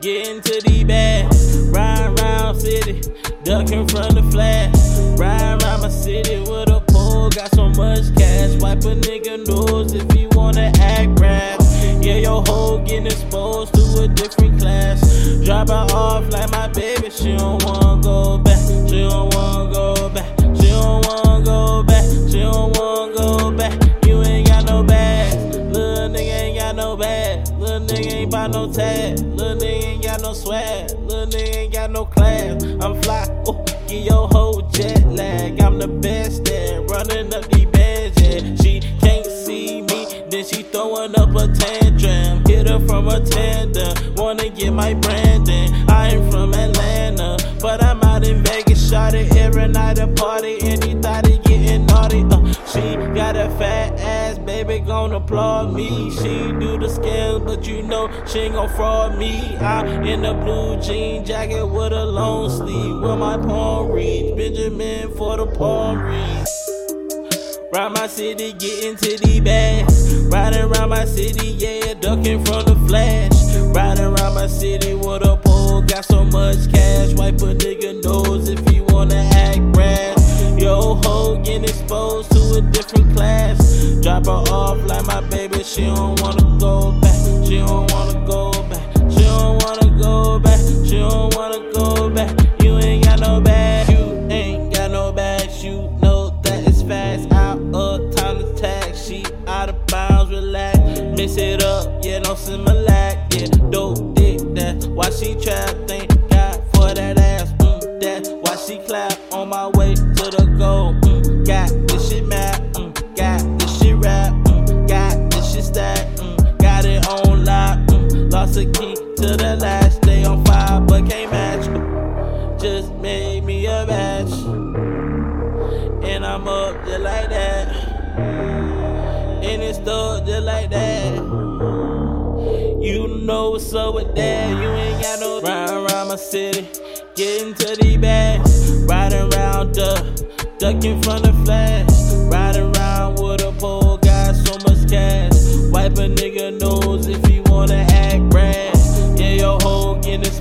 Get into the bag, ride round city, ducking from the flag. Ride round my city with a pole, got so much cash. Wipe a nigga nose if you wanna act rap. Yeah, your hoe getting exposed to a different class. Drop her off like my baby, she don't wanna go back. She don't wanna go back. She don't wanna go back. She don't wanna go back. You ain't got no bag, little nigga ain't got no bag. Little nigga ain't buy no tag, little nigga ain't got no swag, little nigga ain't got no class. I'm fly, ooh, get your whole jet lag. I'm the best at running up these beds, yeah. She can't see me, then she throwing up a tantrum. Hit her from a tender, wanna get my Brandon. I ain't from Atlanta, but I'm out in Vegas. Shot it every night a party, and he thought it getting naughty. She got a fat ass, baby, gon' applaud me. She do the scales, but you know she ain't gon' fraud me. I'm in a blue jean jacket with a long sleeve, with my palm reach, Benjamin for the palm reach. Round my city, getting to the bag. Riding round my city, yeah, ducking from the flash. Riding round my city with a pole, got so much cash. Wipe a nigga nose if you wanna act brass. Yo ho, getting exposed to a different class. Drop her off like my baby, she don't wanna go back. She don't wanna go back. She don't wanna go back. She don't wanna go back. You ain't got no bag. You ain't got no bag. You know that it's fast. Out of time to tag. She out of bounds, relax. Mix it up, yeah, don't similac. Yeah, dope dick, that's why she trap. Thank God for that ass, that's why she clap. On my way to the goal, got this shit mad, got this shit rap, got this shit stack, got it on lock, lost a key to the last day on fire, but can't match, just made me a match, and I'm up just like that, and it's stuck just like that. You know what's up with that, you ain't got no. Riding around my city, getting to the bag. Riding around the, ducking from the flash. Riding around with a pole, got so much cash. Wipe a nigga nose if you wanna act brand. Yeah, your hoe getting